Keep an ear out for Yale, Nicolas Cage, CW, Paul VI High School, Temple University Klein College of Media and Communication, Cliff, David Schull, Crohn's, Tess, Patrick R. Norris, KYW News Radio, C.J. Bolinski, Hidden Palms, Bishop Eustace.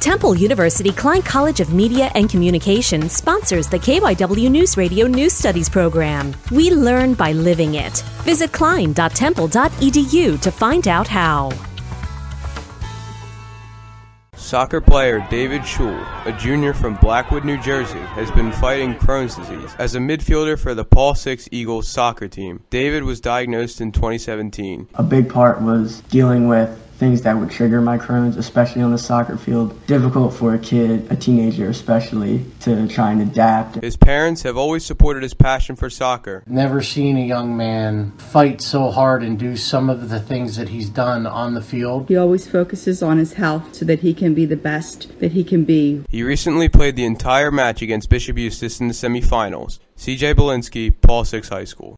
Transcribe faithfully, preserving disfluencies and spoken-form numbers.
Temple University Klein College of Media and Communication sponsors the K Y W News Radio News Studies program. We learn by living it. Visit klein dot temple dot e d u to find out how. Soccer player David Schull, a junior from Blackwood, New Jersey, has been fighting Crohn's disease as a midfielder for the Paul the sixth Eagles soccer team. David was diagnosed in twenty seventeen. A big part was dealing with things that would trigger my Crohn's, especially on the soccer field. Difficult for a kid, a teenager especially, to try and adapt. His parents have always supported his passion for soccer. Never seen a young man fight so hard and do some of the things that he's done on the field. He always focuses on his health so that he can be the best that he can be. He recently played the entire match against Bishop Eustace in the semifinals. C J. Bolinski, Paul the sixth High School.